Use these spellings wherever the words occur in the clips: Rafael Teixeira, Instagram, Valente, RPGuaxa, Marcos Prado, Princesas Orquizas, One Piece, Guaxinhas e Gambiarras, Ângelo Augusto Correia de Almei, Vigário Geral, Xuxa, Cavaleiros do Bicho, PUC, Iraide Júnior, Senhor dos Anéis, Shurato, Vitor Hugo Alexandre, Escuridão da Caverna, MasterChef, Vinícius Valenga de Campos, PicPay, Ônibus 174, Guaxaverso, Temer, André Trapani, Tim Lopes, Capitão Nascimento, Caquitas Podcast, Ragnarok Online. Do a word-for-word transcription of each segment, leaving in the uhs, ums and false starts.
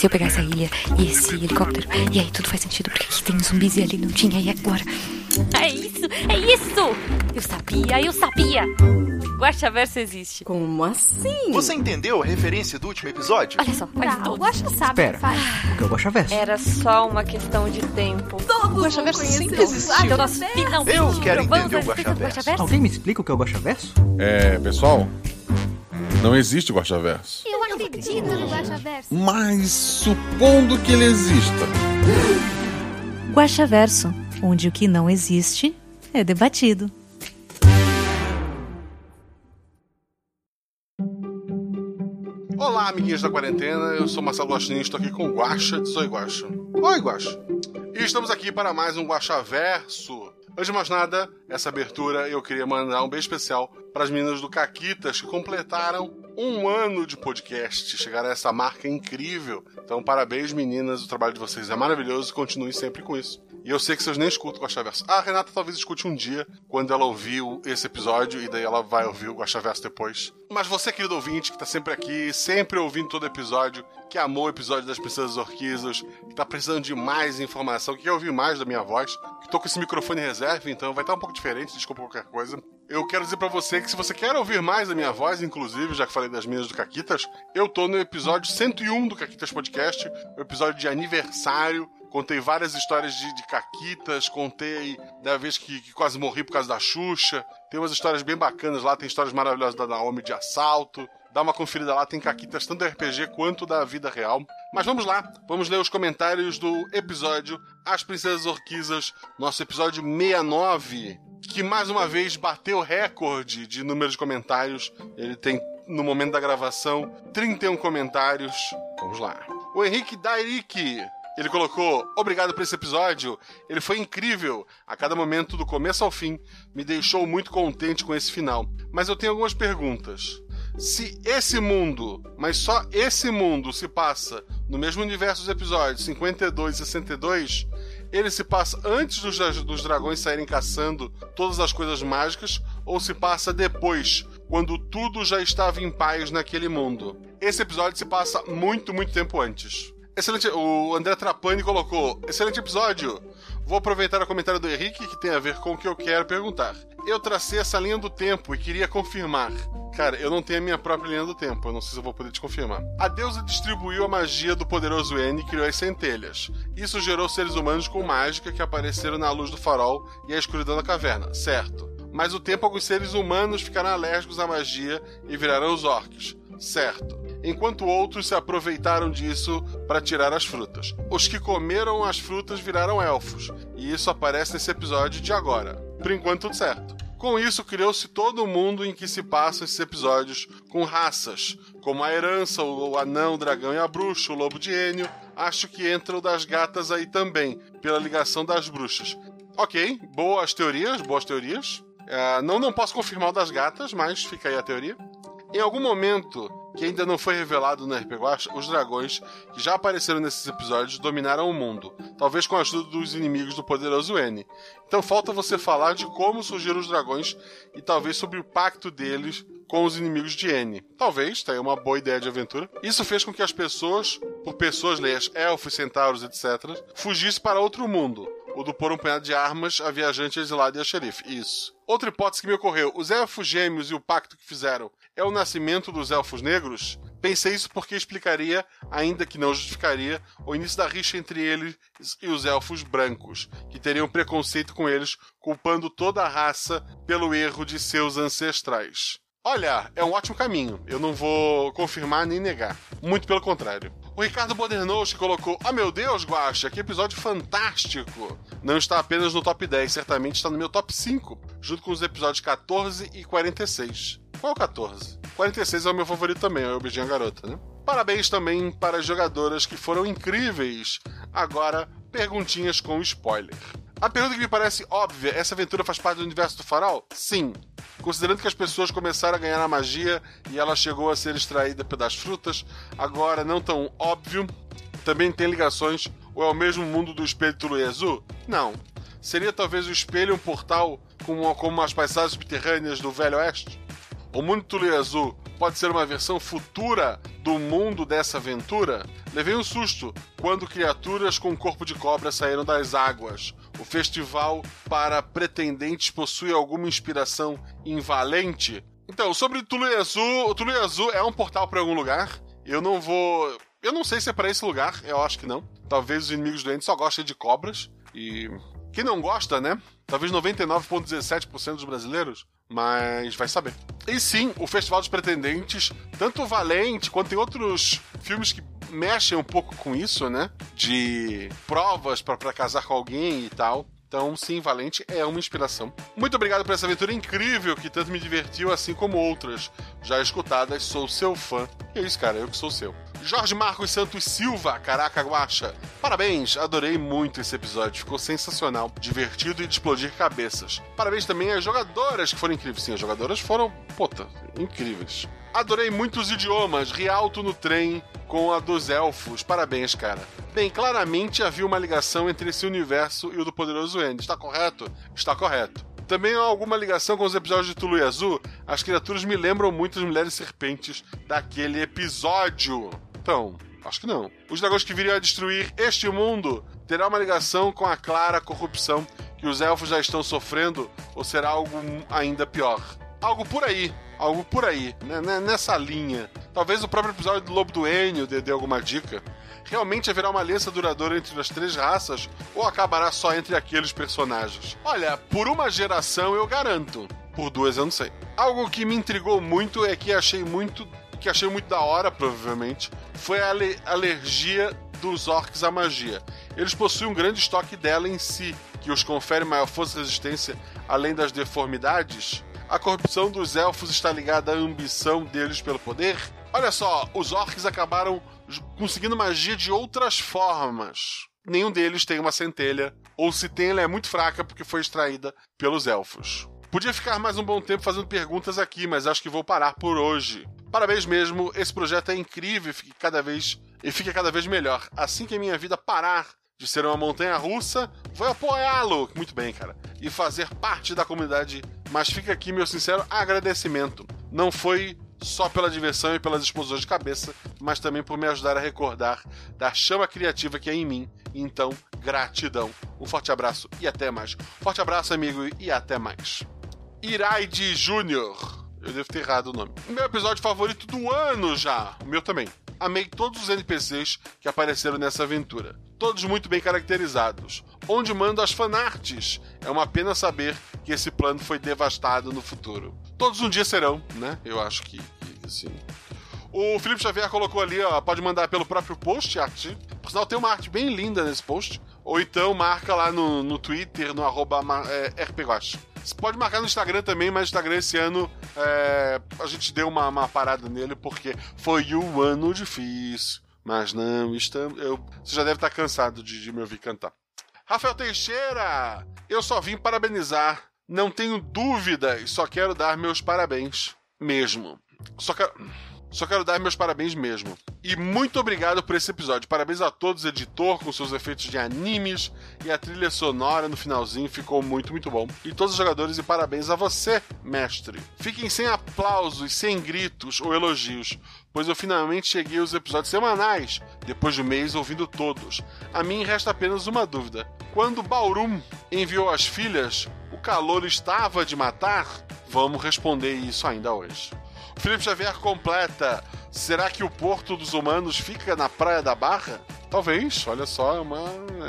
se eu pegar essa ilha e esse helicóptero, e aí tudo faz sentido, porque aqui tem zumbis e ali não tinha, e agora? É isso, é isso! Eu sabia, eu sabia! Guaxaverso existe. Como assim? Você entendeu a referência do último episódio? Olha só, faz não, todo. O Guaxa sabe. Espera, que faz. O que é o Guaxaverso? Era só uma questão de tempo. Todo o Guaxaverso sempre existiu. Ah, nosso eu quero entender o Guaxaverso. Alguém me explica o que é o Guaxaverso? É, pessoal, não existe o Guaxaverso. Eu acredito no Guaxaverso. Mas supondo que ele exista. Guaxaverso, onde o que não existe é debatido. Olá, amiguinhos da quarentena, eu sou Marcelo Lachininho e estou aqui com o Guaxa. Sou Guaxa. Oi, Guaxa. E estamos aqui para mais um Guaxaverso. Antes de mais nada, essa abertura eu queria mandar um beijo especial para as meninas do Caquitas que completaram um ano de podcast, chegaram a essa marca incrível. Então, parabéns, meninas, o trabalho de vocês é maravilhoso e continuem sempre com isso. E eu sei que vocês nem escutam o Guaxaverso. Ah, a Renata talvez escute um dia, quando ela ouviu esse episódio, e daí ela vai ouvir o Guaxaverso depois. Mas você, querido ouvinte, que tá sempre aqui, sempre ouvindo todo episódio, que amou o episódio das Princesas Orquizas, que tá precisando de mais informação, que quer ouvir mais da minha voz, que tô com esse microfone em reserva, então vai estar um pouco diferente, desculpa qualquer coisa. Eu quero dizer pra você que se você quer ouvir mais da minha voz, inclusive, já que falei das minhas do Caquitas, eu tô no episódio cento e um do Caquitas Podcast, o episódio de aniversário. Contei várias histórias de, de Caquitas, contei da vez que, que quase morri por causa da Xuxa. Tem umas histórias bem bacanas lá, tem histórias maravilhosas da Naomi de assalto. Dá uma conferida lá, tem Caquitas tanto da R P G quanto da vida real. Mas vamos lá, vamos ler os comentários do episódio As Princesas Orquizas, nosso episódio sessenta e nove, que mais uma vez bateu recorde de número de comentários. Ele tem, no momento da gravação, trinta e um comentários. Vamos lá. O Henrique Dairique. Ele colocou, obrigado por esse episódio, ele foi incrível, a cada momento do começo ao fim, me deixou muito contente com esse final. Mas eu tenho algumas perguntas. Se esse mundo, mas só esse mundo se passa no mesmo universo dos episódios cinquenta e dois e sessenta e dois, ele se passa antes dos, dos dragões saírem caçando todas as coisas mágicas, ou se passa depois, quando tudo já estava em paz naquele mundo? Esse episódio se passa muito, muito tempo antes. Excelente, o André Trapani colocou, excelente episódio, vou aproveitar o comentário do Henrique que tem a ver com o que eu quero perguntar. Eu tracei essa linha do tempo e queria confirmar. Cara, eu não tenho a minha própria linha do tempo, eu não sei se eu vou poder te confirmar. A deusa distribuiu a magia do poderoso Enne e criou as centelhas. Isso gerou seres humanos com mágica que apareceram na luz do farol e a escuridão da caverna, certo? Mas o tempo alguns seres humanos ficaram alérgicos à magia e viraram os orcs, certo? Enquanto outros se aproveitaram disso para tirar as frutas. Os que comeram as frutas viraram elfos, e isso aparece nesse episódio de agora. Por enquanto, tudo certo. Com isso, criou-se todo o mundo em que se passam esses episódios, com raças, como a herança, o anão, o dragão e a bruxa, o lobo de Enio. Acho que entra o das gatas aí também, pela ligação das bruxas. Ok, boas teorias, boas teorias. Uh, não, não posso confirmar o das gatas, mas fica aí a teoria. Em algum momento, que ainda não foi revelado no RPGuaxa, os dragões que já apareceram nesses episódios dominaram o mundo, talvez com a ajuda dos inimigos do poderoso Enne. Então falta você falar de como surgiram os dragões e talvez sobre o pacto deles com os inimigos de Enne. Talvez, tá aí uma boa ideia de aventura. Isso fez com que as pessoas, por pessoas leias, elfos, centauros, etcétera, fugissem para outro mundo, o do pôr um punhado de armas, a viajante, a exilada e a xerife. Isso. Outra hipótese que me ocorreu, os elfos gêmeos e o pacto que fizeram é o nascimento dos elfos negros? Pensei isso porque explicaria, ainda que não justificaria, o início da rixa entre eles e os elfos brancos, que teriam preconceito com eles, culpando toda a raça pelo erro de seus ancestrais. Olha, é um ótimo caminho. Eu não vou confirmar nem negar. Muito pelo contrário. O Ricardo Bodernoche colocou, ah, meu Deus, Guaxa, que episódio fantástico. Não está apenas no top dez, certamente está no meu top cinco, junto com os episódios catorze e quarenta e seis. Qual é o catorze? quarenta e seis é o meu favorito também, é o Beijinho Garota, né? Parabéns também para as jogadoras que foram incríveis. Agora, perguntinhas com spoiler. A pergunta que me parece óbvia, essa aventura faz parte do universo do farol? Sim. Considerando que as pessoas começaram a ganhar a magia e ela chegou a ser extraída pelas frutas, agora não tão óbvio, também tem ligações, ou é o mesmo mundo do espelho Tulu e Azul? Não. Seria talvez o espelho um portal como, como as paisagens subterrâneas do Velho Oeste? O mundo Tulu e Azul pode ser uma versão futura do mundo dessa aventura? Levei um susto quando criaturas com corpo de cobra saíram das águas. O festival para pretendentes possui alguma inspiração em Valente? Então, sobre Tulu e Azul, Tulu e Azul é um portal para algum lugar. Eu não vou... Eu não sei se é para esse lugar, eu acho que não. Talvez os inimigos doentes só gostem de cobras. E... quem não gosta, né? Talvez noventa e nove vírgula dezessete por cento dos brasileiros, mas vai saber. E sim, o Festival dos Pretendentes, tanto o Valente quanto tem outros filmes que mexem um pouco com isso, né? De provas pra, pra casar com alguém e tal. Então, sim, Valente é uma inspiração. Muito obrigado por essa aventura incrível que tanto me divertiu, assim como outras já escutadas. Sou seu fã. E é isso, cara, eu que sou seu. Jorge Marcos Santos Silva, caraca, guaxa. Parabéns, adorei muito esse episódio. Ficou sensacional, divertido e de explodir cabeças. Parabéns também às jogadoras, que foram incríveis. Sim, as jogadoras foram, puta, incríveis. Adorei muitos idiomas. Rialto no trem com a dos elfos. Parabéns, cara. Bem, claramente havia uma ligação entre esse universo e o do Poderoso Enne. Está correto? Está correto. Também há alguma ligação com os episódios de Tulu e Azul? As criaturas me lembram muito as mulheres serpentes daquele episódio. Então, acho que não. Os dragões que viriam a destruir este mundo terá uma ligação com a clara corrupção que os elfos já estão sofrendo, ou será algo ainda pior? Algo por aí, algo por aí, né? Nessa linha. Talvez o próprio episódio do Lobo do Ennio dê alguma dica. Realmente haverá uma aliança duradoura entre as três raças ou acabará só entre aqueles personagens? Olha, por uma geração eu garanto, por duas eu não sei. Algo que me intrigou muito é que achei muito, que achei muito da hora, provavelmente, foi a alergia dos orcs à magia. Eles possuem um grande estoque dela em si, que os confere maior força e resistência além das deformidades. A corrupção dos elfos está ligada à ambição deles pelo poder? Olha só, os orcs acabaram conseguindo magia de outras formas. Nenhum deles tem uma centelha, ou se tem, ela é muito fraca porque foi extraída pelos elfos. Podia ficar mais um bom tempo fazendo perguntas aqui, mas acho que vou parar por hoje. Parabéns mesmo, esse projeto é incrível e fica cada vez, e fica cada vez melhor. Assim que a minha vida parar de ser uma montanha-russa, vou apoiá-lo. Muito bem, cara. E fazer parte da comunidade. Mas fica aqui meu sincero agradecimento. Não foi só pela diversão e pelas explosões de cabeça, mas também por me ajudar a recordar da chama criativa que é em mim. Então, gratidão. Um forte abraço e até mais. Forte abraço, amigo, e até mais. Iraide Júnior. Eu devo ter errado o nome. Meu episódio favorito do ano já. O meu também. Amei todos os N P Cs que apareceram nessa aventura. Todos muito bem caracterizados. Onde mando as fanarts? É uma pena saber que esse plano foi devastado no futuro. Todos um dia serão, né? Eu acho que, que assim... O Felipe Xavier colocou ali, ó, pode mandar pelo próprio post, arte. Por sinal, tem uma arte bem linda nesse post. Ou então marca lá no, no Twitter, no arroba é, RPGuaxa. Você pode marcar no Instagram também, mas o Instagram esse ano é, a gente deu uma, uma parada nele porque foi um ano difícil. Mas não estamos... Eu, você já deve estar cansado de, de me ouvir cantar. Rafael Teixeira! Eu só vim parabenizar. Não tenho dúvidas, só quero dar meus parabéns mesmo. Só quero... Só quero dar meus parabéns mesmo. E muito obrigado por esse episódio. Parabéns a todos, editor, com seus efeitos de animes e a trilha sonora no finalzinho. Ficou muito, muito bom. E todos os jogadores, e parabéns a você, mestre. Fiquem sem aplausos, sem gritos ou elogios, pois eu finalmente cheguei aos episódios semanais, depois de um mês ouvindo todos. A mim resta apenas uma dúvida. Quando Baurum enviou as filhas, o calor estava de matar? Vamos responder isso ainda hoje. Felipe Xavier completa. Será que o Porto dos Humanos fica na Praia da Barra? Talvez, olha só, é, uma,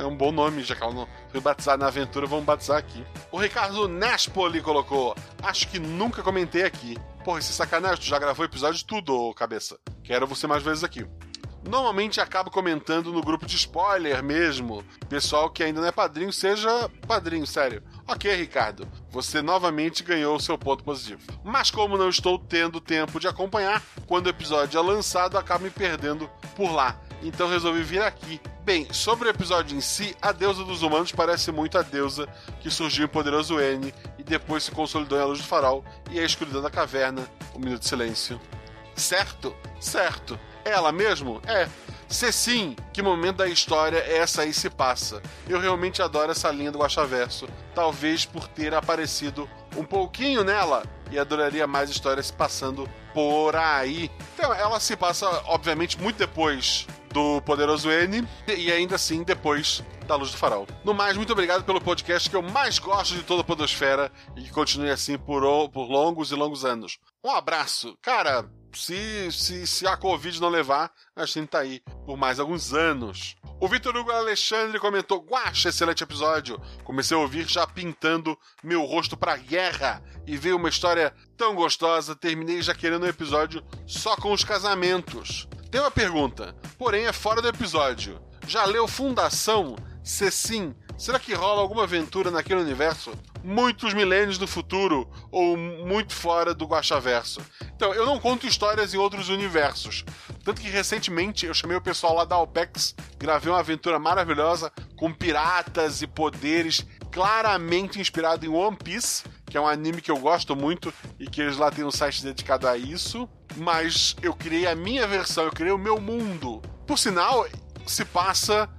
é um bom nome, já que ela não foi batizada na aventura, vamos batizar aqui. O Ricardo Nespoli colocou, acho que nunca comentei aqui. Porra, esse sacanagem, tu já gravou episódio de tudo, ô cabeça. Quero você mais vezes aqui. Normalmente acabo comentando no grupo de spoiler mesmo. Pessoal que ainda não é padrinho, seja padrinho, sério. Ok, Ricardo, você novamente ganhou o seu ponto positivo. Mas como não estou tendo tempo de acompanhar, quando o episódio é lançado, acabo me perdendo por lá. Então resolvi vir aqui. Bem, sobre o episódio em si, a deusa dos humanos parece muito a deusa que surgiu em Poderoso Enne e depois se consolidou em A Luz do Farol e A Escuridão da Caverna, O Minuto de Silêncio. Certo? Certo. Ela mesmo? É. Se sim, que momento da história essa aí se passa? Eu realmente adoro essa linha do Guaxaverso, talvez por ter aparecido um pouquinho nela, e adoraria mais histórias se passando por aí. Então, ela se passa, obviamente, muito depois do Poderoso Enne e ainda assim depois da Luz do Farol. No mais, muito obrigado pelo podcast que eu mais gosto de toda a podosfera e que continue assim por, por longos e longos anos. Um abraço. Cara, se, se, se a Covid não levar, a gente tá aí por mais alguns anos. O Vitor Hugo Alexandre comentou: Guaxa, excelente episódio. Comecei a ouvir já pintando meu rosto pra guerra e veio uma história tão gostosa. Terminei já querendo um episódio só com os casamentos. Tem uma pergunta, porém é fora do episódio. Já leu Fundação? Se sim, será que rola alguma aventura naquele universo? Muitos milênios do futuro ou muito fora do Guaxaverso? Então, eu não conto histórias em outros universos. Tanto que recentemente eu chamei o pessoal lá da OPEX, gravei uma aventura maravilhosa com piratas e poderes claramente inspirado em One Piece, que é um anime que eu gosto muito e que eles lá têm um site dedicado a isso. Mas eu criei a minha versão, eu criei o meu mundo. Por sinal, se passa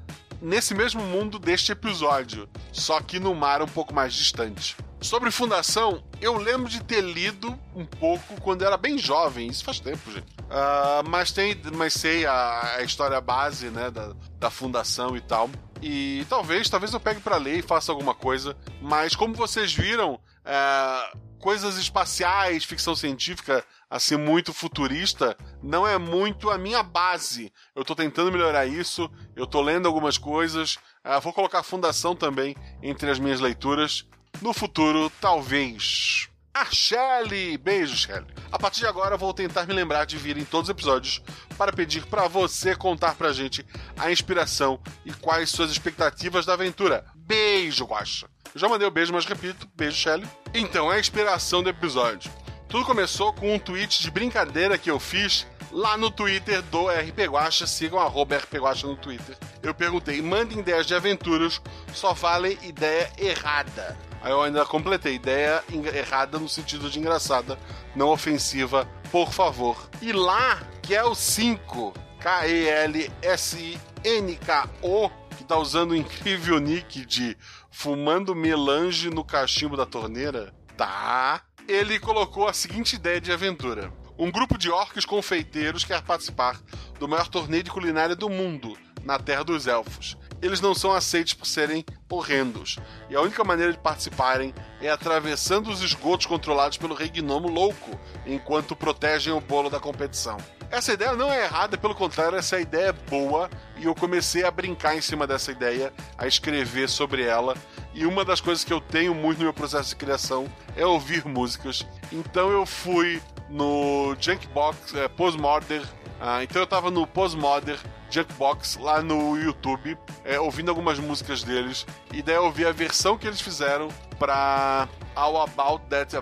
nesse mesmo mundo deste episódio, só que no mar um pouco mais distante. Sobre Fundação, eu lembro de ter lido um pouco quando era bem jovem, isso faz tempo, gente. Uh, mas, tem, mas sei a, a história base, né, da, da Fundação e tal. E talvez, talvez eu pegue pra ler e faça alguma coisa. Mas como vocês viram, uh, coisas espaciais, ficção científica, assim, muito futurista, não é muito a minha base. Eu tô tentando melhorar isso, eu tô lendo algumas coisas, uh, vou colocar a Fundação também entre as minhas leituras. No futuro, talvez. A Shelly! Beijo, Shelly. A partir de agora, eu vou tentar me lembrar de vir em todos os episódios para pedir para você contar pra gente a inspiração e quais suas expectativas da aventura. Beijo, Guaxa. Eu já mandei o um beijo, mas repito. Beijo, Shelly. Então, a inspiração do episódio. Tudo começou com um tweet de brincadeira que eu fiz lá no Twitter do RPGuaxa. Sigam arroba RPGuaxa no Twitter. Eu perguntei: mandem ideias de aventuras, só falem ideia errada. Aí eu ainda completei: ideia errada no sentido de engraçada, não ofensiva, por favor. E lá, que é o cinco, K E L S I N K O, que tá usando o incrível nick de fumando melange no cachimbo da torneira, tá... ele colocou a seguinte ideia de aventura. Um grupo de orcs confeiteiros quer participar do maior torneio de culinária do mundo, na Terra dos Elfos. Eles não são aceitos por serem horrendos, e a única maneira de participarem é atravessando os esgotos controlados pelo Rei Gnomo Louco, enquanto protegem o bolo da competição. Essa ideia não é errada, pelo contrário, essa ideia é boa, e eu comecei a brincar em cima dessa ideia, a escrever sobre ela, e uma das coisas que eu tenho muito no meu processo de criação é ouvir músicas. Então eu fui no Junkbox, é, Postmodern, ah, então eu tava no Postmodern Junkbox lá no YouTube, é, ouvindo algumas músicas deles, e daí eu ouvi a versão que eles fizeram pra How About That,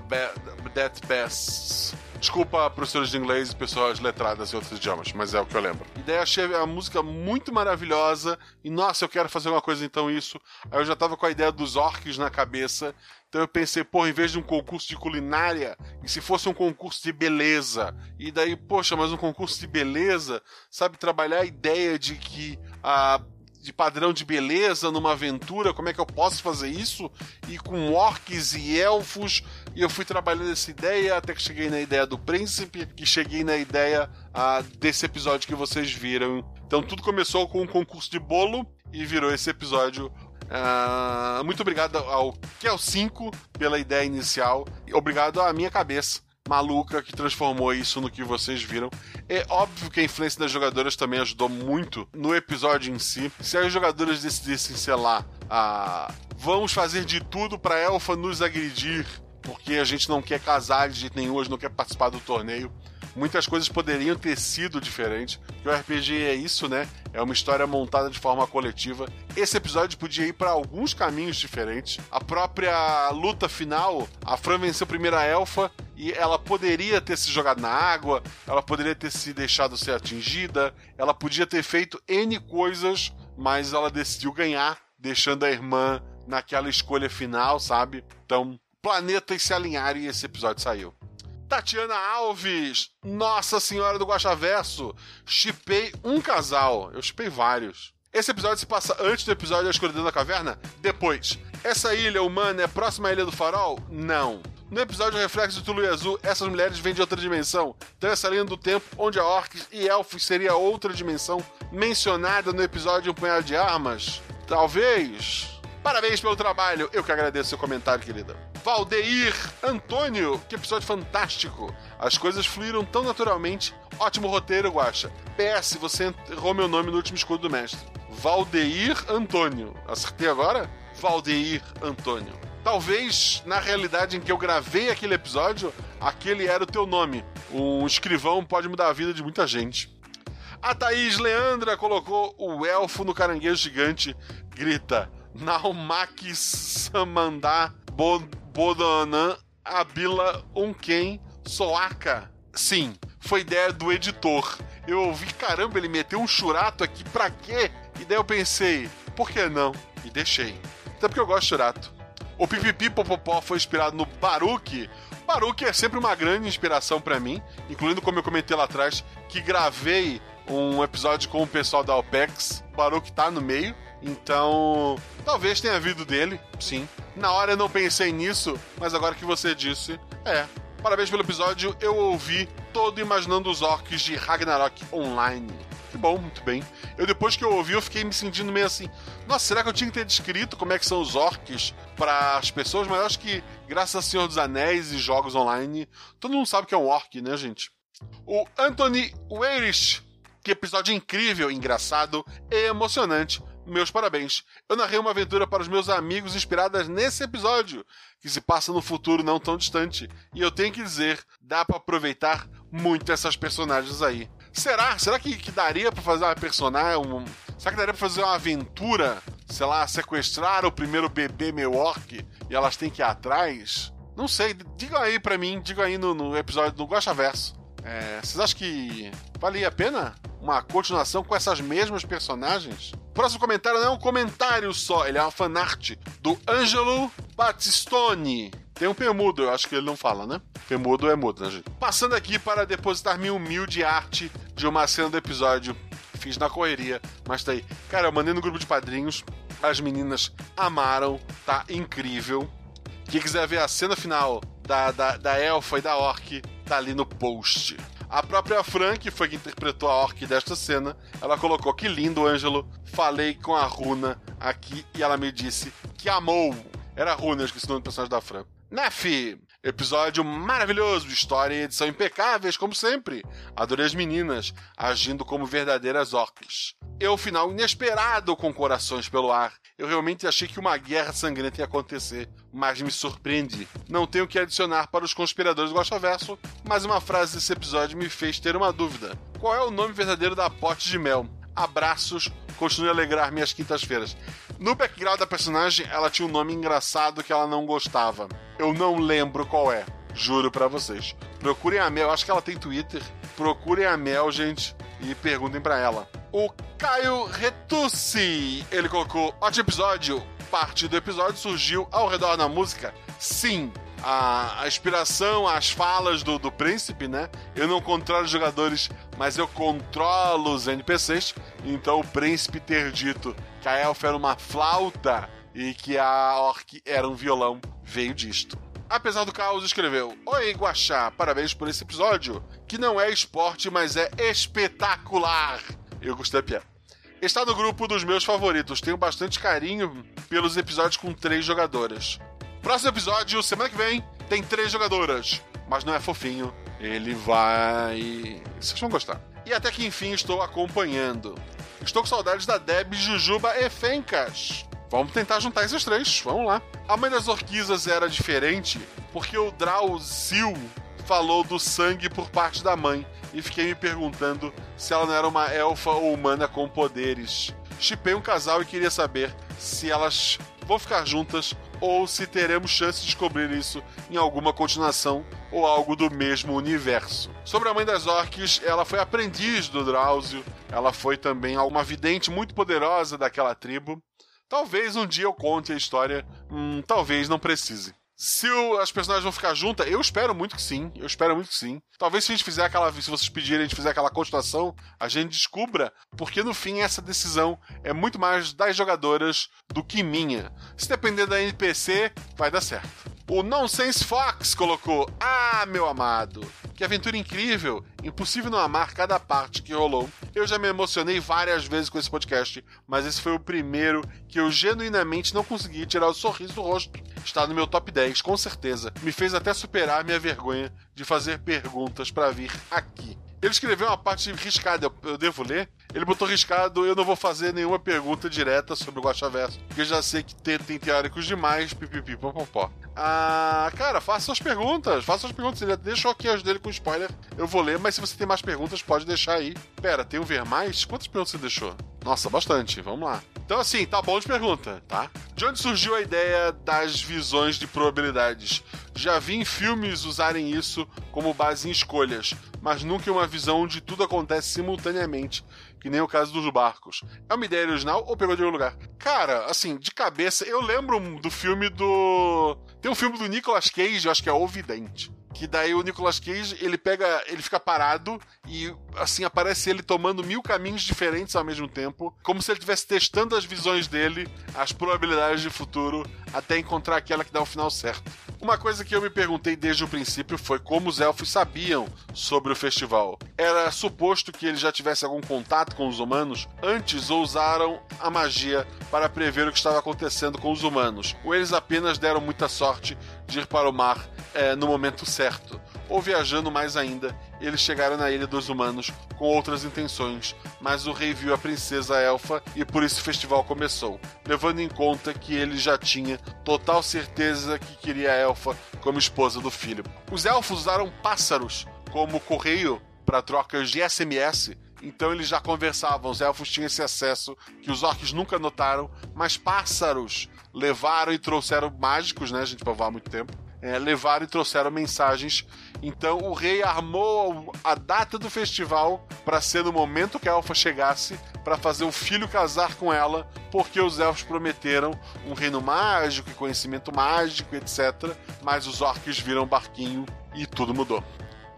That Bass. Desculpa, professores de inglês e pessoas letradas em outros idiomas, mas é o que eu lembro. E daí achei a música muito maravilhosa e, nossa, eu quero fazer uma coisa, então isso. Aí eu já tava com a ideia dos orcs na cabeça, então eu pensei, pô, em vez de um concurso de culinária, e se fosse um concurso de beleza? E daí, poxa, mas um concurso de beleza, sabe, trabalhar a ideia de que a... de padrão de beleza numa aventura, como é que eu posso fazer isso? E com orcs e elfos, e eu fui trabalhando essa ideia até que cheguei na ideia do príncipe, que cheguei na ideia ah, desse episódio que vocês viram. Então tudo começou com um concurso de bolo e virou esse episódio. Ah, muito obrigado ao Kael cinco pela ideia inicial, e obrigado à minha cabeça maluca que transformou isso no que vocês viram. É óbvio que a influência das jogadoras também ajudou muito no episódio em si. Se as jogadoras decidissem, sei lá, ah, vamos fazer de tudo pra elfa nos agredir, porque a gente não quer casar de jeito nenhum, a gente não quer participar do torneio, muitas coisas poderiam ter sido diferentes. Porque o R P G é isso, né? É uma história montada de forma coletiva. Esse episódio podia ir para alguns caminhos diferentes. A própria luta final, a Fran venceu a primeira elfa e ela poderia ter se jogado na água, ela poderia ter se deixado ser atingida, ela podia ter feito N coisas, mas ela decidiu ganhar, deixando a irmã naquela escolha final, sabe? Então, planetas se alinharam e esse episódio saiu. Tatiana Alves, Nossa Senhora do Guaxaverso, chipei um casal, eu chipei vários. Esse episódio se passa antes do episódio da Escuridão da Caverna? Depois. Essa ilha humana é próxima à Ilha do Farol? Não. No episódio Reflexo do Tulu e Azul, essas mulheres vêm de outra dimensão. Então essa linha do tempo onde a orcs e elfos seria outra dimensão mencionada no episódio Um Punhado de Armas? Talvez... Parabéns pelo trabalho, eu que agradeço seu comentário, querida. Valdeir Antônio, que episódio fantástico. As coisas fluíram tão naturalmente. Ótimo roteiro, Guaxa. P S, você errou meu nome no último escudo do mestre. Valdeir Antônio. Acertei agora? Valdeir Antônio. Talvez, na realidade em que eu gravei aquele episódio, aquele era o teu nome. Um escrivão pode mudar a vida de muita gente. A Thaís Leandra colocou o elfo no caranguejo gigante. Grita... Naumaki Samandá Bodonan Abila Unken Soaka. Sim, foi ideia do editor. Eu ouvi, caramba, ele meteu um Shurato aqui, pra quê? E daí eu pensei, por que não? E deixei. Até porque eu gosto de Shurato. O Pipipi Popopó foi inspirado no Baruki. Baruki é sempre uma grande inspiração pra mim, incluindo como eu comentei lá atrás, que gravei um episódio com o pessoal da OPEX. Baruki tá no meio. Então, talvez tenha havido dele, sim. Na hora eu não pensei nisso, mas agora que você disse, é. Parabéns pelo episódio, eu ouvi todo Imaginando os Orcs de Ragnarok Online. Que bom, muito bem. Eu depois que eu ouvi, eu fiquei me sentindo meio assim, nossa, será que eu tinha que ter descrito como é que são os orcs para as pessoas? Mas eu acho que, graças a Senhor dos Anéis e jogos online, todo mundo sabe que é um orc, né, gente? O Anthony Weirish, que episódio incrível, engraçado e emocionante. Meus parabéns. Eu narrei uma aventura para os meus amigos inspiradas nesse episódio, que se passa no futuro não tão distante. E eu tenho que dizer, dá para aproveitar muito essas personagens aí. Será? Será que, que daria para fazer uma personagem? Um... Será que daria para fazer uma aventura? Sei lá, sequestrar o primeiro bebê meio orc e elas têm que ir atrás? Não sei. Digam aí para mim, digam aí no, no episódio do Guaxaverso. É, vocês acham que valia a pena uma continuação com essas mesmas personagens? Próximo comentário não é um comentário só, ele é uma fanart do Angelo Battistoni. Tem um permudo, eu acho que ele não fala, né? Permudo é mudo, né, gente? Passando aqui para depositar minha humilde arte de uma cena do episódio. Fiz na correria, mas tá aí. Cara, eu mandei no grupo de padrinhos, as meninas amaram, tá incrível. Quem quiser ver a cena final da, da, da elfa e da orc, tá ali no post. A própria Fran, que foi que interpretou a orc desta cena, ela colocou, que lindo, Ângelo, falei com a Runa aqui e ela me disse que amou. Era a Runa, eu esqueci o nome do personagem da Fran. Nef, episódio maravilhoso, história e edição impecáveis, como sempre. Adorei as meninas, agindo como verdadeiras orcs. E o final inesperado com corações pelo ar. Eu realmente achei que uma guerra sangrenta ia acontecer, mas me surpreendi. Não tenho o que adicionar para os conspiradores do Guaxaverso, mas uma frase desse episódio me fez ter uma dúvida. Qual é o nome verdadeiro da pote de mel? Abraços, continue a alegrar minhas quintas-feiras. No background da personagem, ela tinha um nome engraçado que ela não gostava. Eu não lembro qual é, juro pra vocês. Procurem a Mel, acho que ela tem Twitter. Procurem a Mel, gente, e perguntem pra ela. O Caio Retussi, ele colocou, ótimo episódio, parte do episódio surgiu ao redor da música. Sim, a, a inspiração, as falas do, do príncipe, né? Eu não controlo os jogadores, mas eu controlo os N P Cs. Então o príncipe ter dito que a elfa era uma flauta e que a orc era um violão veio disto. Apesar do caos, escreveu, oi, Guaxá, parabéns por esse episódio, que não é esporte, mas é espetacular. Eu gostei da piada. Está no grupo dos meus favoritos. Tenho bastante carinho pelos episódios com três jogadoras. Próximo episódio, semana que vem, tem três jogadoras. Mas não é fofinho. Ele vai... Vocês vão gostar. E até que enfim estou acompanhando. Estou com saudades da Deb, Jujuba e Fencas. Vamos tentar juntar esses três. Vamos lá. A Mãe das Orquizas era diferente porque o Drauzil falou do sangue por parte da mãe. E fiquei me perguntando se ela não era uma elfa ou humana com poderes. Shippei um casal e queria saber se elas vão ficar juntas ou se teremos chance de descobrir isso em alguma continuação ou algo do mesmo universo. Sobre a Mãe das Orques, ela foi aprendiz do Drauzio. Ela foi também uma vidente muito poderosa daquela tribo. Talvez um dia eu conte a história, hum, talvez não precise. Se as personagens vão ficar juntas, eu espero muito que sim. Eu espero muito que sim. Talvez se a gente fizer aquela... Se vocês pedirem, a gente fizer aquela continuação, a gente descubra, porque no fim essa decisão é muito mais das jogadoras do que minha. Se depender da N P C, vai dar certo. O Nonsense Fox colocou: ah, meu amado, que aventura incrível, impossível não amar cada parte que rolou. Eu já me emocionei várias vezes com esse podcast, mas esse foi o primeiro que eu genuinamente não consegui tirar o sorriso do rosto. Está no meu top dez, com certeza. Me fez até superar a minha vergonha de fazer perguntas para vir aqui. Ele escreveu uma parte riscada, eu devo ler? Ele botou riscado: eu não vou fazer nenhuma pergunta direta sobre o Guaxaverso, porque eu já sei que tem, tem teóricos demais, pipipi, popopó. Ah, cara, faça as perguntas, faça as perguntas, ele deixou aqui as dele com spoiler, eu vou ler, mas se você tem mais perguntas, pode deixar aí. Pera, tem um ver mais? Quantas perguntas você deixou? Nossa, bastante, vamos lá. Então assim, tá bom de pergunta, tá? De onde surgiu a ideia das visões de probabilidades? Já vi em filmes usarem isso como base em escolhas, mas nunca uma visão onde tudo acontece simultaneamente, que nem o caso dos barcos. É uma ideia original ou pegou de algum lugar? Cara, assim, de cabeça, eu lembro do filme do... Tem um filme do Nicolas Cage, eu acho que é O Vidente, que daí o Nicolas Cage, ele pega, ele fica parado e, assim, aparece ele tomando mil caminhos diferentes ao mesmo tempo, como se ele estivesse testando as visões dele, as probabilidades de futuro, até encontrar aquela que dá o final certo. Uma coisa que eu me perguntei desde o princípio foi como os elfos sabiam sobre o festival. Era suposto que eles já tivessem algum contato com os humanos antes ou usaram a magia para prever o que estava acontecendo com os humanos, ou eles apenas deram muita sorte de ir para o mar é, no momento certo, ou viajando mais ainda, eles chegaram na ilha dos humanos com outras intenções, mas o rei viu a princesa elfa e por isso o festival começou, levando em conta que ele já tinha total certeza que queria a elfa como esposa do filho. Os elfos usaram pássaros como correio para trocas de S M S, então eles já conversavam, os elfos tinham esse acesso que os orcs nunca notaram, mas pássaros levaram e trouxeram mágicos, né, gente, pra voar há muito tempo. É, levaram e trouxeram mensagens. Então o rei armou a data do festival para ser no momento que a elfa chegasse, para fazer o filho casar com ela, porque os elfos prometeram um reino mágico e conhecimento mágico, etcétera. Mas os orcs viram o barquinho e tudo mudou.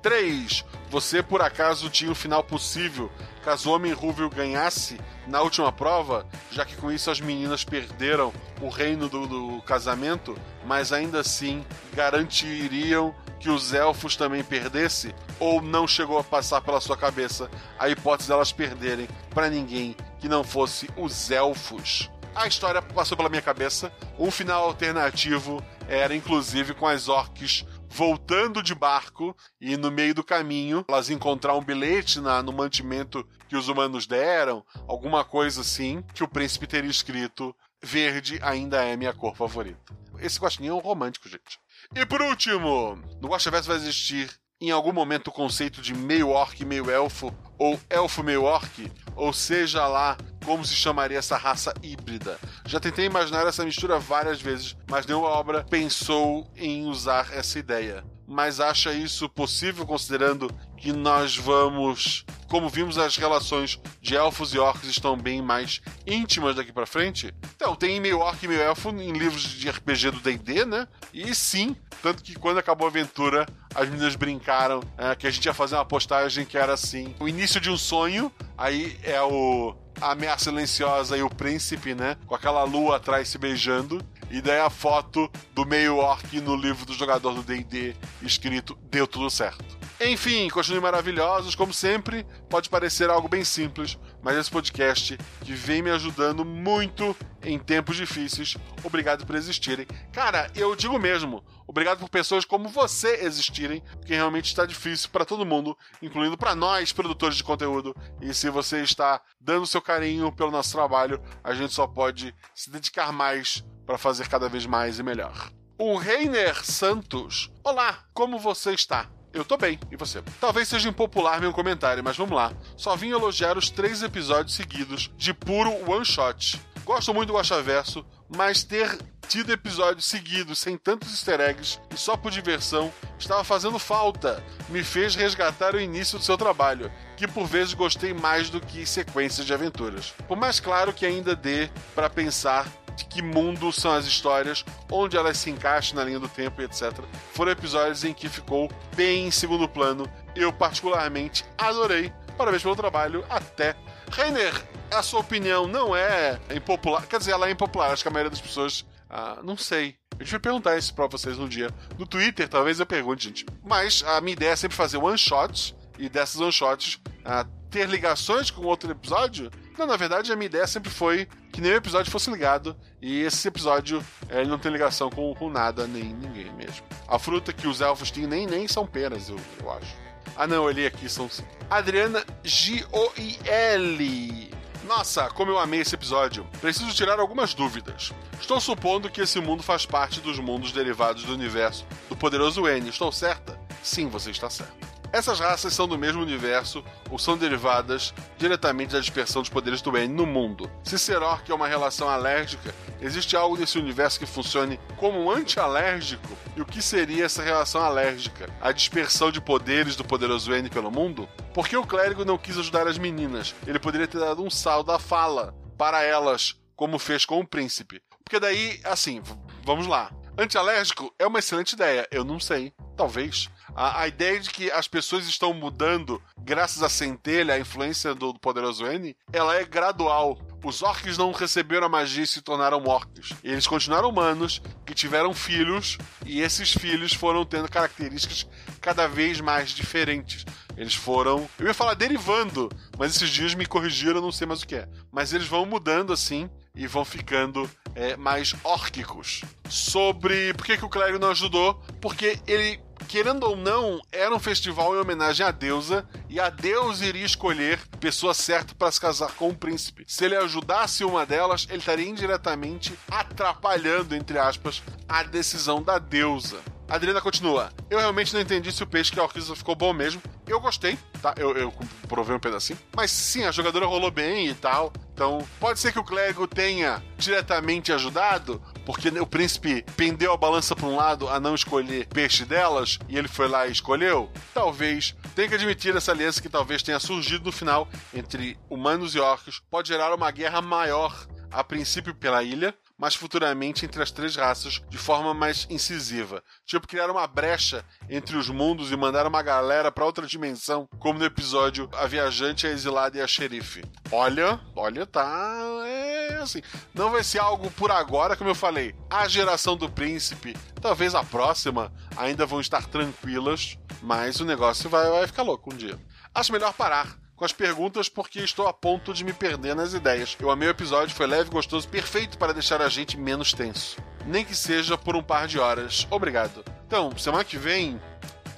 três. Você por acaso tinha o final possível caso o Homem Rúvio ganhasse na última prova, já que com isso as meninas perderam o reino do, do casamento, mas ainda assim garantiriam que os elfos também perdessem, ou não chegou a passar pela sua cabeça a hipótese delas perderem para ninguém que não fosse os elfos? A história passou pela minha cabeça. Um final alternativo era inclusive com as orques voltando de barco e no meio do caminho elas encontraram um bilhete na, no mantimento que os humanos deram, alguma coisa assim, que o príncipe teria escrito: verde ainda é minha cor favorita. Esse guaxininho é um romântico, gente. E por último, no Guaxaverso vai existir em algum momento o conceito de meio orc, meio elfo, ou elfo meio orc, ou seja lá como se chamaria essa raça híbrida. Já tentei imaginar essa mistura várias vezes, mas nenhuma obra pensou em usar essa ideia. Mas acha isso possível, considerando que nós vamos... Como vimos, as relações de elfos e orcs estão bem mais íntimas daqui pra frente. Então, tem meio orc e meio elfo em livros de R P G do D e D, né? E sim, tanto que quando acabou a aventura, as meninas brincaram é, que a gente ia fazer uma postagem que era assim: o início de um sonho, aí é o... a ameaça silenciosa e o príncipe, né? Com aquela lua atrás se beijando. E daí a foto do meio orc no livro do jogador do D e D, escrito: deu tudo certo. Enfim, continuem maravilhosos, como sempre. Pode parecer algo bem simples, mas esse podcast que vem me ajudando muito em tempos difíceis. Obrigado por existirem. Cara, eu digo mesmo, obrigado por pessoas como você existirem, porque realmente está difícil para todo mundo, incluindo para nós, produtores de conteúdo. E se você está dando seu carinho pelo nosso trabalho, a gente só pode se dedicar mais para fazer cada vez mais e melhor. O Reiner Santos: olá, como você está? Eu tô bem, e você? Talvez seja impopular meu comentário, mas vamos lá. Só vim elogiar os três episódios seguidos de puro one-shot. Gosto muito do Guaxaverso, mas ter tido episódios seguidos sem tantos easter eggs e só por diversão estava fazendo falta. Me fez resgatar o início do seu trabalho, que por vezes gostei mais do que sequências de aventuras. Por mais claro que ainda dê para pensar de que mundo são as histórias, onde elas se encaixam na linha do tempo e etcétera. Foram episódios em que ficou bem em segundo plano. Eu particularmente adorei. Parabéns pelo trabalho. Até. Reiner, a sua opinião não é impopular. Quer dizer, ela é impopular. Acho que a maioria das pessoas... Ah, não sei. A gente vai perguntar isso pra vocês um dia. No Twitter, talvez eu pergunte, gente. Mas a minha ideia é sempre fazer one-shots, e dessas one-shots, ah, ter ligações com outro episódio. Não, na verdade, a minha ideia sempre foi que nenhum episódio fosse ligado, e esse episódio ele não tem ligação com, com nada, nem ninguém mesmo. A fruta que os elfos têm nem, nem são peras, eu, eu acho. Ah, não, eu li aqui, são... Adriana Gioielli. Nossa, como eu amei esse episódio. Preciso tirar algumas dúvidas. Estou supondo que esse mundo faz parte dos mundos derivados do universo do Poderoso Enne. Estou certa? Sim, você está certa. Essas raças são do mesmo universo ou são derivadas diretamente da dispersão dos poderes do Enne no mundo. Se ser orc é uma relação alérgica, existe algo nesse universo que funcione como um anti-alérgico? E o que seria essa relação alérgica? A dispersão de poderes do Poderoso Enne pelo mundo? Por que o clérigo não quis ajudar as meninas? Ele poderia ter dado um sal da fala para elas, como fez com o príncipe. Porque daí, assim, vamos lá. Anti-alérgico é uma excelente ideia. Eu não sei. Talvez. A, a ideia de que as pessoas estão mudando graças à centelha, à influência do, do Poderoso Enne, ela é gradual. Os orcs não receberam a magia e se tornaram orcs. Eles continuaram humanos, que tiveram filhos, e esses filhos foram tendo características cada vez mais diferentes. Eles foram... Eu ia falar derivando, mas esses dias me corrigiram, não sei mais o que é. Mas eles vão mudando, assim, e vão ficando é, mais órquicos. Sobre por que, que o clérigo não ajudou? Porque ele... Querendo ou não, era um festival em homenagem à deusa, e a deusa iria escolher a pessoa certa para se casar com o príncipe. Se ele ajudasse uma delas, ele estaria indiretamente atrapalhando, entre aspas, a decisão da deusa. A Adriana continua. Eu realmente não entendi se o peixe que a Orquisa ficou bom mesmo. Eu gostei, tá? Eu, eu provei um pedacinho. Mas sim, a jogadora rolou bem e tal. Então, pode ser que o clérigo tenha diretamente ajudado, porque o príncipe pendeu a balança para um lado a não escolher peixe delas, e ele foi lá e escolheu. Talvez. Tenho que admitir essa aliança que talvez tenha surgido no final entre humanos e orcs. Pode gerar uma guerra maior, a princípio pela ilha, mas futuramente entre as três raças de forma mais incisiva. Tipo, criar uma brecha entre os mundos e mandar uma galera pra outra dimensão, como no episódio A Viajante, a Exilada e a Xerife. Olha, olha, tá... É assim. Não vai ser algo por agora, como eu falei. A geração do príncipe, talvez a próxima, ainda vão estar tranquilas, mas o negócio vai, vai ficar louco um dia. Acho melhor parar com as perguntas, porque estou a ponto de me perder nas ideias. Eu amei o episódio, foi leve, gostoso, perfeito para deixar a gente menos tenso. Nem que seja por um par de horas. Obrigado. Então, semana que vem...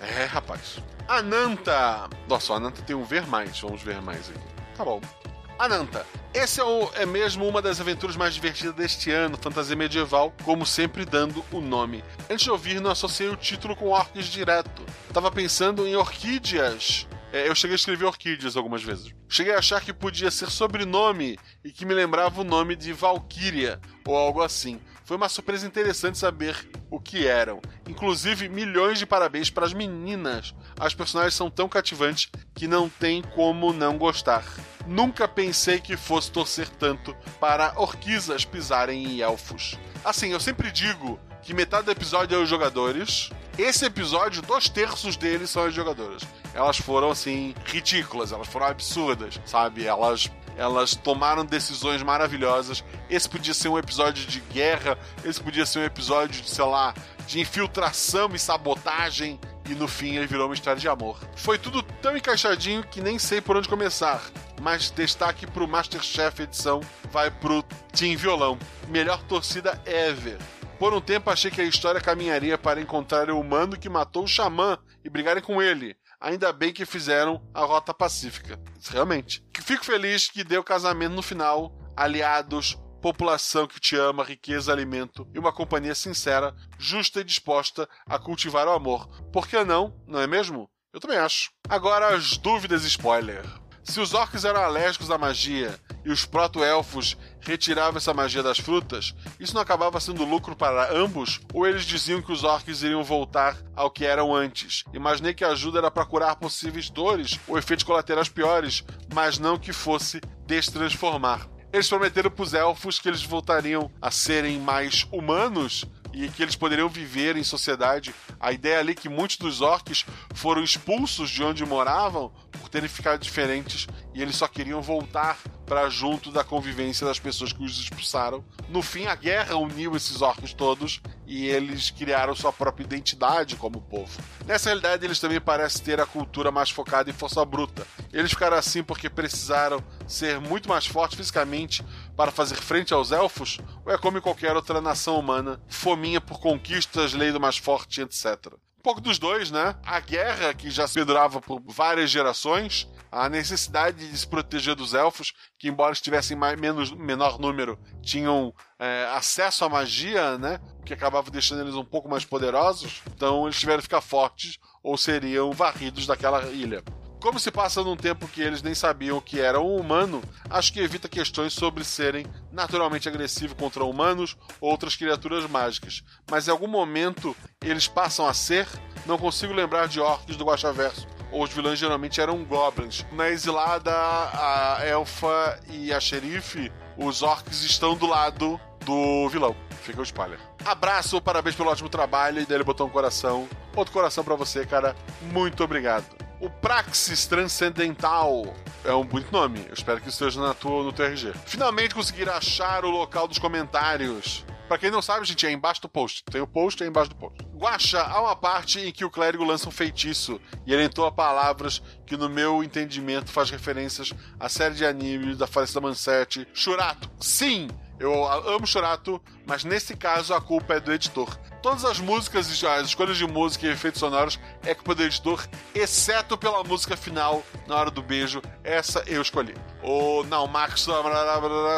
É, rapaz. Ananta! Nossa, a Ananta tem um ver mais. Vamos ver mais aqui. Tá bom. Ananta, esse é, o, é mesmo uma das aventuras mais divertidas deste ano, fantasia medieval, como sempre dando o nome. Antes de ouvir, não associei o título com orques direto. Tava pensando em orquídeas. É, eu cheguei a escrever orquídeas algumas vezes. Cheguei a achar que podia ser sobrenome e que me lembrava o nome de Valkyria ou algo assim. Foi uma surpresa interessante saber o que eram. Inclusive, milhões de parabéns para as meninas. As personagens são tão cativantes que não tem como não gostar. Nunca pensei que fosse torcer tanto para orquisas pisarem em elfos. Assim, eu sempre digo que metade do episódio é os jogadores. Esse episódio, dois terços deles são as jogadoras. Elas foram, assim, ridículas. Elas foram absurdas, sabe? Elas... Elas tomaram decisões maravilhosas. Esse podia ser um episódio de guerra, esse podia ser um episódio de, sei lá, de infiltração e sabotagem, e no fim ele virou uma história de amor. Foi tudo tão encaixadinho que nem sei por onde começar, mas destaque pro MasterChef edição vai pro Team Violão. Melhor torcida ever. Por um tempo achei que a história caminharia para encontrar o humano que matou o xamã e brigarem com ele. Ainda bem que fizeram a Rota Pacífica. Realmente. Fico feliz que deu casamento no final. Aliados, população que te ama, riqueza, alimento e uma companhia sincera, justa e disposta a cultivar o amor. Por que não? Não é mesmo? Eu também acho. Agora as dúvidas spoiler. Se os orcs eram alérgicos à magia e os proto-elfos retiravam essa magia das frutas, isso não acabava sendo lucro para ambos? Ou eles diziam que os orcs iriam voltar ao que eram antes? Imaginei que a ajuda era para curar possíveis dores ou efeitos colaterais piores, mas não que fosse destransformar. Eles prometeram para os elfos que eles voltariam a serem mais humanos e que eles poderiam viver em sociedade. A ideia ali é que muitos dos orcs foram expulsos de onde moravam por terem ficado diferentes, e eles só queriam voltar para junto da convivência das pessoas que os expulsaram. No fim, a guerra uniu esses orcs todos e eles criaram sua própria identidade como povo. Nessa realidade, eles também parecem ter a cultura mais focada em força bruta. Eles ficaram assim porque precisaram ser muito mais fortes fisicamente para fazer frente aos elfos, ou é como em qualquer outra nação humana, fominha por conquistas, lei do mais forte, etcétera. Um pouco dos dois, né? A guerra, que já se pendurava por várias gerações, a necessidade de se proteger dos elfos, que embora estivessem mais, menos, menor número, tinham é, acesso à magia, né? O que acabava deixando eles um pouco mais poderosos. Então eles tiveram que ficar fortes ou seriam varridos daquela ilha. Como se passa num tempo que eles nem sabiam o que era um humano, acho que evita questões sobre serem naturalmente agressivos contra humanos ou outras criaturas mágicas. Mas em algum momento eles passam a ser, não consigo lembrar de orcs do Guaxaverso, ou os vilões geralmente eram goblins. Na Exilada, a Elfa e a Xerife, os orcs estão do lado do vilão. Fica o spoiler. Abraço, parabéns pelo ótimo trabalho, e daí ele botou um coração. Outro coração pra você, cara. Muito obrigado. O Praxis Transcendental é um bonito nome. Eu espero que isso esteja na tua ou no teu R G. Finalmente conseguir achar o local dos comentários. Pra quem não sabe, gente, é embaixo do post. Tem o post, é embaixo do post. Guaxa, há uma parte em que o clérigo lança um feitiço e ele entoa palavras que, no meu entendimento, faz referências à série de anime da falecida Manchete, Shurato. Sim! Eu amo Shurato, mas nesse caso a culpa é do editor. Todas as músicas, as escolhas de música e efeitos sonoros é culpa do editor, exceto pela música final, na hora do beijo. Essa eu escolhi. Ou não, Max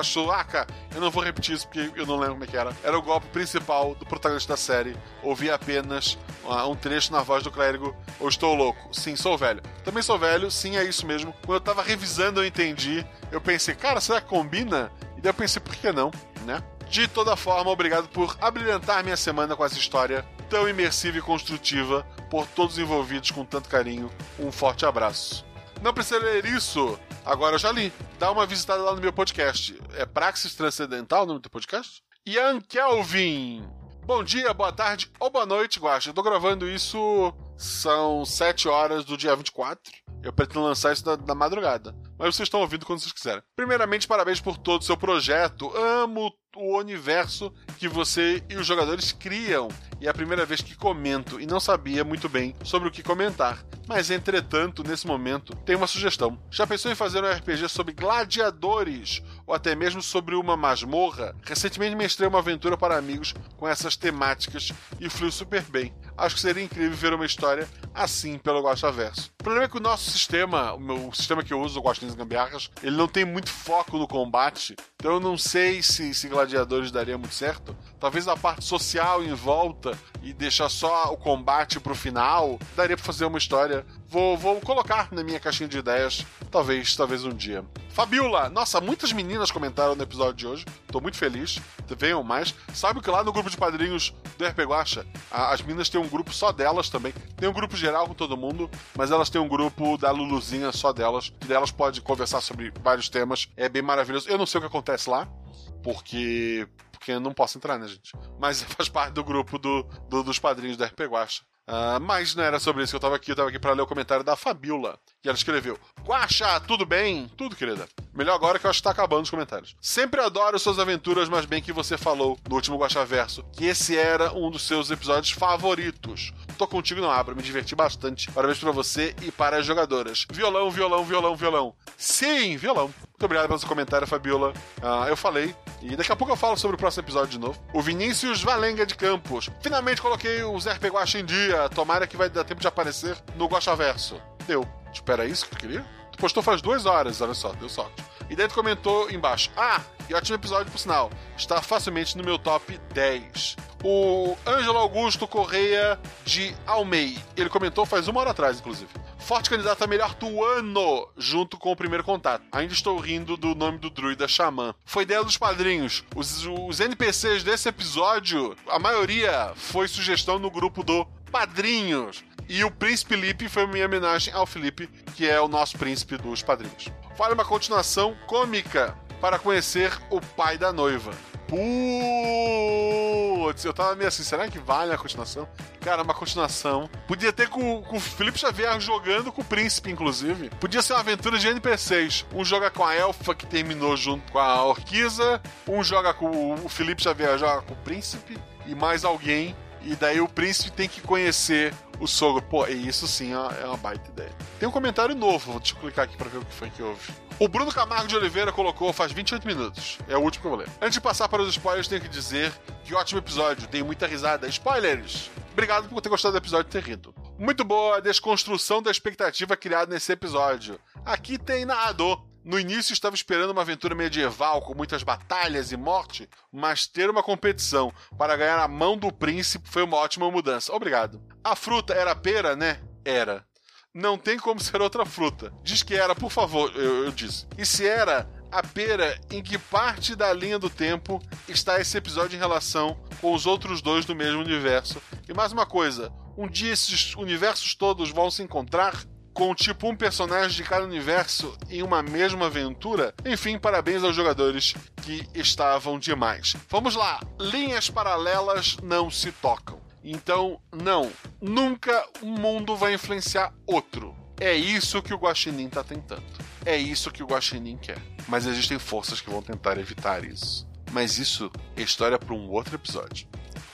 Shuraka. Eu não vou repetir isso porque eu não lembro como é que era. Era o golpe principal do protagonista da série. Ouvi apenas um trecho na voz do clérigo. Ou estou louco. Sim, sou velho. Também sou velho, sim, é isso mesmo. Quando eu tava revisando, eu entendi. Eu pensei, cara, será que combina? E daí eu pensei, por que não, né? De toda forma, obrigado por abrilhantar minha semana com essa história tão imersiva e construtiva, por todos envolvidos com tanto carinho. Um forte abraço. Não precisa ler isso, agora eu já li. Dá uma visitada lá no meu podcast. É Praxis Transcendental o nome do podcast? Ian Kelvin. Bom dia, boa tarde ou boa noite, Guaxa. Eu tô gravando isso, são sete horas do dia vinte e quatro. Eu pretendo lançar isso na, na madrugada. Mas vocês estão ouvindo quando vocês quiserem. Primeiramente, parabéns por todo o seu projeto. Amo o universo que você e os jogadores criam. E é a primeira vez que comento e não sabia muito bem sobre o que comentar. Mas, entretanto, nesse momento, tem uma sugestão. Já pensou em fazer um R P G sobre gladiadores? Ou até mesmo sobre uma masmorra? Recentemente mestrei uma aventura para amigos com essas temáticas e fluiu super bem. Acho que seria incrível ver uma história assim pelo Guaxaverso. O problema é que o nosso sistema, o meu o sistema que eu uso, o Guaxinhas e Gambiarras, ele não tem muito foco no combate, então eu não sei se, se gladiadores daria muito certo. Talvez a parte social em volta e deixar só o combate pro final, daria pra fazer uma história. Vou, vou colocar na minha caixinha de ideias, talvez, talvez um dia. Fabiola, nossa, muitas meninas comentaram no episódio de hoje, tô muito feliz, venham mais. Sabe que lá no grupo de padrinhos do R P Guaxa, as meninas têm um grupo só delas também, tem um grupo geral com todo mundo, mas elas têm um grupo da Luluzinha só delas, que delas pode conversar sobre vários temas, é bem maravilhoso. Eu não sei o que acontece lá, porque, porque eu não posso entrar, né, gente? Mas faz parte do grupo do, do, dos padrinhos do R P Guaxa. Uh, mas não era sobre isso que eu tava aqui, eu tava aqui pra ler o comentário da Fabiola, que ela escreveu: Guaxa, tudo bem? Tudo, querida. Melhor agora que eu acho que tá acabando os comentários. Sempre adoro suas aventuras, mas bem que você falou no último Guaxaverso que esse era um dos seus episódios favoritos. Tô contigo, não abro, me diverti bastante. Parabéns pra você e para as jogadoras. Violão, violão, violão, violão. Sim, violão. Muito obrigado pelo seu comentário, Fabiola. Ah, eu falei. E daqui a pouco eu falo sobre o próximo episódio de novo. O Vinícius Valenga de Campos. Finalmente coloquei os R P Guaxa em dia. Tomara que vai dar tempo de aparecer no Guaxaverso. Deu. Tipo, era isso que tu queria? Tu postou faz duas horas, olha só. Deu sorte. E daí tu comentou embaixo. Ah, e ótimo episódio, por sinal. Está facilmente no meu top dez. O Ângelo Augusto Correia de Almei. Ele comentou faz uma hora atrás, inclusive. Forte candidato a melhor do ano, junto com o primeiro contato. Ainda estou rindo do nome do druida Xamã. Foi ideia dos padrinhos. Os, os N P Cs desse episódio, a maioria foi sugestão no grupo do Padrinhos. E o Príncipe Lipe foi minha homenagem ao Felipe, que é o nosso príncipe dos padrinhos. Fale uma continuação cômica para conhecer o pai da noiva. Puuu! outros. Eu tava meio assim, será que vale a continuação? Cara, uma continuação. Podia ter com, com o Felipe Xavier jogando com o Príncipe, inclusive. Podia ser uma aventura de N P Cs. Um joga com a Elfa, que terminou junto com a Orquiza. Um joga com o Felipe Xavier, joga com o Príncipe. E mais alguém. E daí o Príncipe tem que conhecer o sogro. Pô, isso sim é uma, é uma baita ideia. Tem um comentário novo. Deixa eu clicar aqui pra ver o que foi que houve. O Bruno Camargo de Oliveira colocou faz vinte e oito minutos. É o último que eu vou ler. Antes de passar para os spoilers, tenho que dizer que ótimo episódio. Dei muita risada. Spoilers! Obrigado por ter gostado do episódio e ter rido. Muito boa a desconstrução da expectativa criada nesse episódio. Aqui tem narrador. No início estava esperando uma aventura medieval com muitas batalhas e morte, mas ter uma competição para ganhar a mão do príncipe foi uma ótima mudança. Obrigado. A fruta era pera, né? Era. Não tem como ser outra fruta. Diz que era, por favor, eu, eu disse. E se era a pera, em que parte da linha do tempo está esse episódio em relação com os outros dois do mesmo universo? E mais uma coisa, um dia esses universos todos vão se encontrar com tipo um personagem de cada universo em uma mesma aventura? Enfim, parabéns aos jogadores que estavam demais. Vamos lá, linhas paralelas não se tocam. Então, não, nunca um mundo vai influenciar outro. É isso que o Guaxinim tá tentando. É isso que o Guaxinim quer. Mas existem forças que vão tentar evitar isso. Mas isso é história para um outro episódio.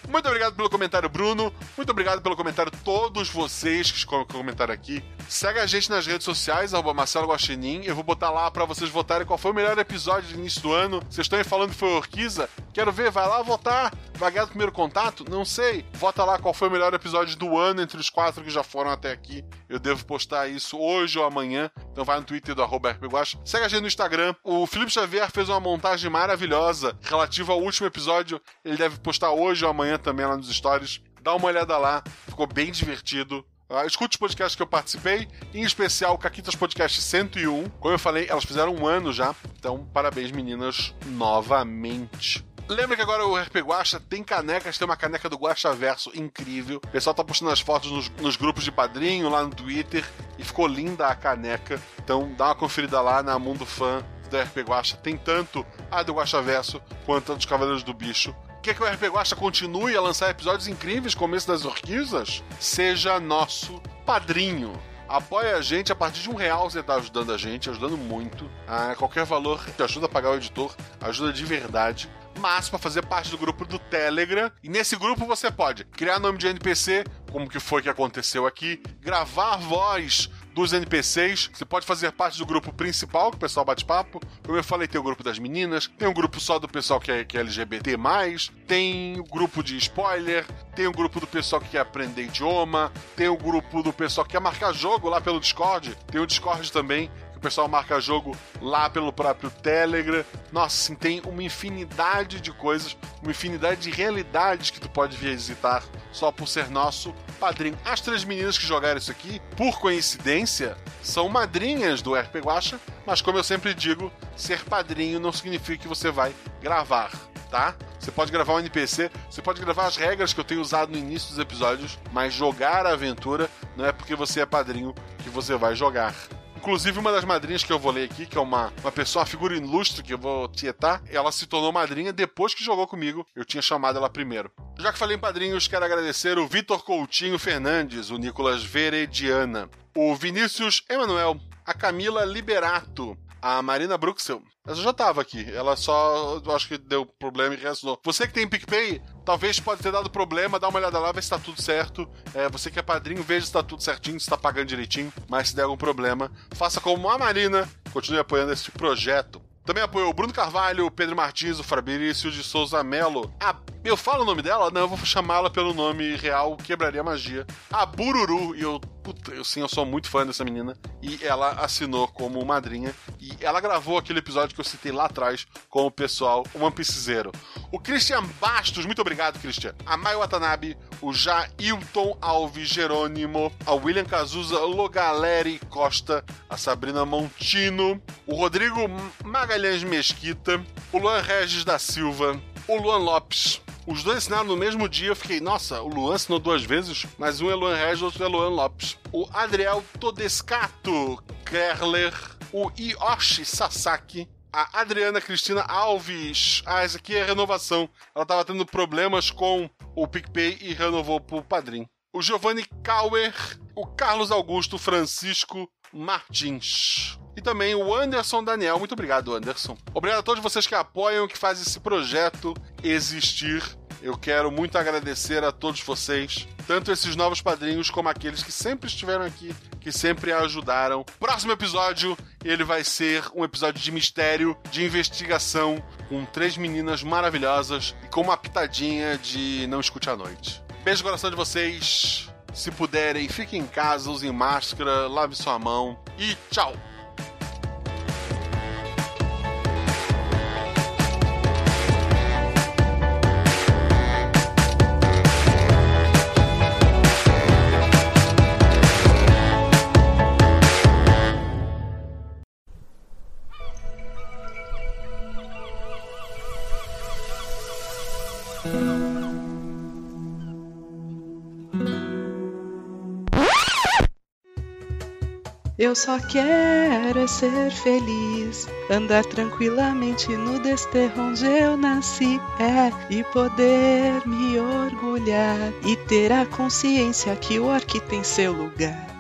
Muito obrigado pelo comentário, Bruno. Muito obrigado pelo comentário todos vocês que comentaram aqui. Segue a gente nas redes sociais, arroba Marcelo Lachininho. Eu vou botar lá pra vocês votarem qual foi o melhor episódio do início do ano. Vocês estão aí falando que foi Orquiza? Quero ver, vai lá votar. Vai ganhar o primeiro contato? Não sei. Vota lá qual foi o melhor episódio do ano entre os quatro que já foram até aqui. Eu devo postar isso hoje ou amanhã. Então vai no Twitter do arroba RPGuaxa. Segue a gente no Instagram. O Felipe Xavier fez uma montagem maravilhosa relativa ao último episódio. Ele deve postar hoje ou amanhã também lá nos stories. Dá uma olhada lá. Ficou bem divertido. Uh, escute os podcasts que eu participei, em especial o Caquitas Podcast cento e um. Como eu falei, elas fizeram um ano já. Então, parabéns, meninas, novamente. Lembra que agora o R P Guaxa tem canecas, tem uma caneca do Guaxaverso incrível. O pessoal tá postando as fotos nos, nos grupos de padrinho, lá no Twitter. E ficou linda a caneca. Então, dá uma conferida lá na Mundo Fã do R P Guaxa. Tem tanto a do Guaxaverso quanto a dos Cavaleiros do Bicho. Quer que o R P Guaxa continue a lançar episódios incríveis como esse das Orquizas? Seja nosso padrinho. Apoia a gente a partir de um real. Você tá ajudando a gente, ajudando muito. Ah, qualquer valor te ajuda a pagar o editor, ajuda de verdade. Mas para fazer parte do grupo do Telegram, e nesse grupo você pode criar nome de N P C, como que foi que aconteceu aqui, gravar voz dos N P Cs, você pode fazer parte do grupo principal, que o pessoal bate papo. Como eu falei, tem o grupo das meninas, tem um grupo só do pessoal que é, que é L G B T mais, tem o grupo de spoiler, tem o grupo do pessoal que quer aprender idioma, tem o grupo do pessoal que quer marcar jogo lá pelo Discord, tem o Discord também, que o pessoal marca jogo lá pelo próprio Telegram. Nossa, sim, tem uma infinidade de coisas, uma infinidade de realidades que tu pode visitar só por ser nosso padrinho. As três meninas que jogaram isso aqui, por coincidência, são madrinhas do R P Guaxa, mas como eu sempre digo, ser padrinho não significa que você vai gravar, tá? Você pode gravar um N P C, você pode gravar as regras que eu tenho usado no início dos episódios, mas jogar a aventura não é porque você é padrinho que você vai jogar. Inclusive, uma das madrinhas que eu vou ler aqui, que é uma, uma pessoa, uma figura ilustre que eu vou tietar, ela se tornou madrinha depois que jogou comigo. Eu tinha chamado ela primeiro. Já que falei em padrinhos, quero agradecer o Vitor Coutinho Fernandes, o Nicolas Verediana, o Vinícius Emanuel, a Camila Liberato, a Marina Bruxel. Essa já tava aqui. Ela só... acho que deu problema e reassinou. Você que tem PicPay, talvez pode ter dado problema. Dá uma olhada lá, vê se tá tudo certo. É, você que é padrinho, veja se tá tudo certinho, se tá pagando direitinho. Mas se der algum problema, faça como a Marina. Continue apoiando esse projeto. Também apoiou o Bruno Carvalho, o Pedro Martins, o Fabrício de Souza Melo. A... eu falo o nome dela? Não, eu vou chamá-la pelo nome real, quebraria a magia. A Bururu, e eu... puta, eu sim, eu sou muito fã dessa menina. E ela assinou como madrinha. E ela gravou aquele episódio que eu citei lá atrás com o pessoal One Piecezeiro. O Christian Bastos, muito obrigado, Christian. A Maio Watanabe, o Jailton Alves Jerônimo, a William Cazuza Logaleri Costa, a Sabrina Montino, o Rodrigo Magalhães Mesquita, o Luan Regis da Silva, o Luan Lopes. Os dois assinaram no mesmo dia, eu fiquei, nossa, o Luan assinou duas vezes, mas um é Luan Regis, outro é Luan Lopes. O Adriel Todescato Kerler, o Ioshi Sasaki, a Adriana Cristina Alves. Ah, essa aqui é renovação. Ela estava tendo problemas com o PicPay e renovou pro Padrim. O Giovanni Kauer, o Carlos Augusto Francisco Martins. E também o Anderson Daniel. Muito obrigado, Anderson. Obrigado a todos vocês que apoiam, que fazem esse projeto existir. Eu quero muito agradecer a todos vocês, tanto esses novos padrinhos como aqueles que sempre estiveram aqui, que sempre ajudaram. Próximo episódio, ele vai ser um episódio de mistério, de investigação, com três meninas maravilhosas e com uma pitadinha de Não Escute à Noite. Beijo no coração de vocês. Se puderem, fiquem em casa, usem máscara, lave sua mão e tchau! Eu só quero é ser feliz, andar tranquilamente no desterro onde eu nasci, é, e poder me orgulhar, e ter a consciência que o orc tem seu lugar.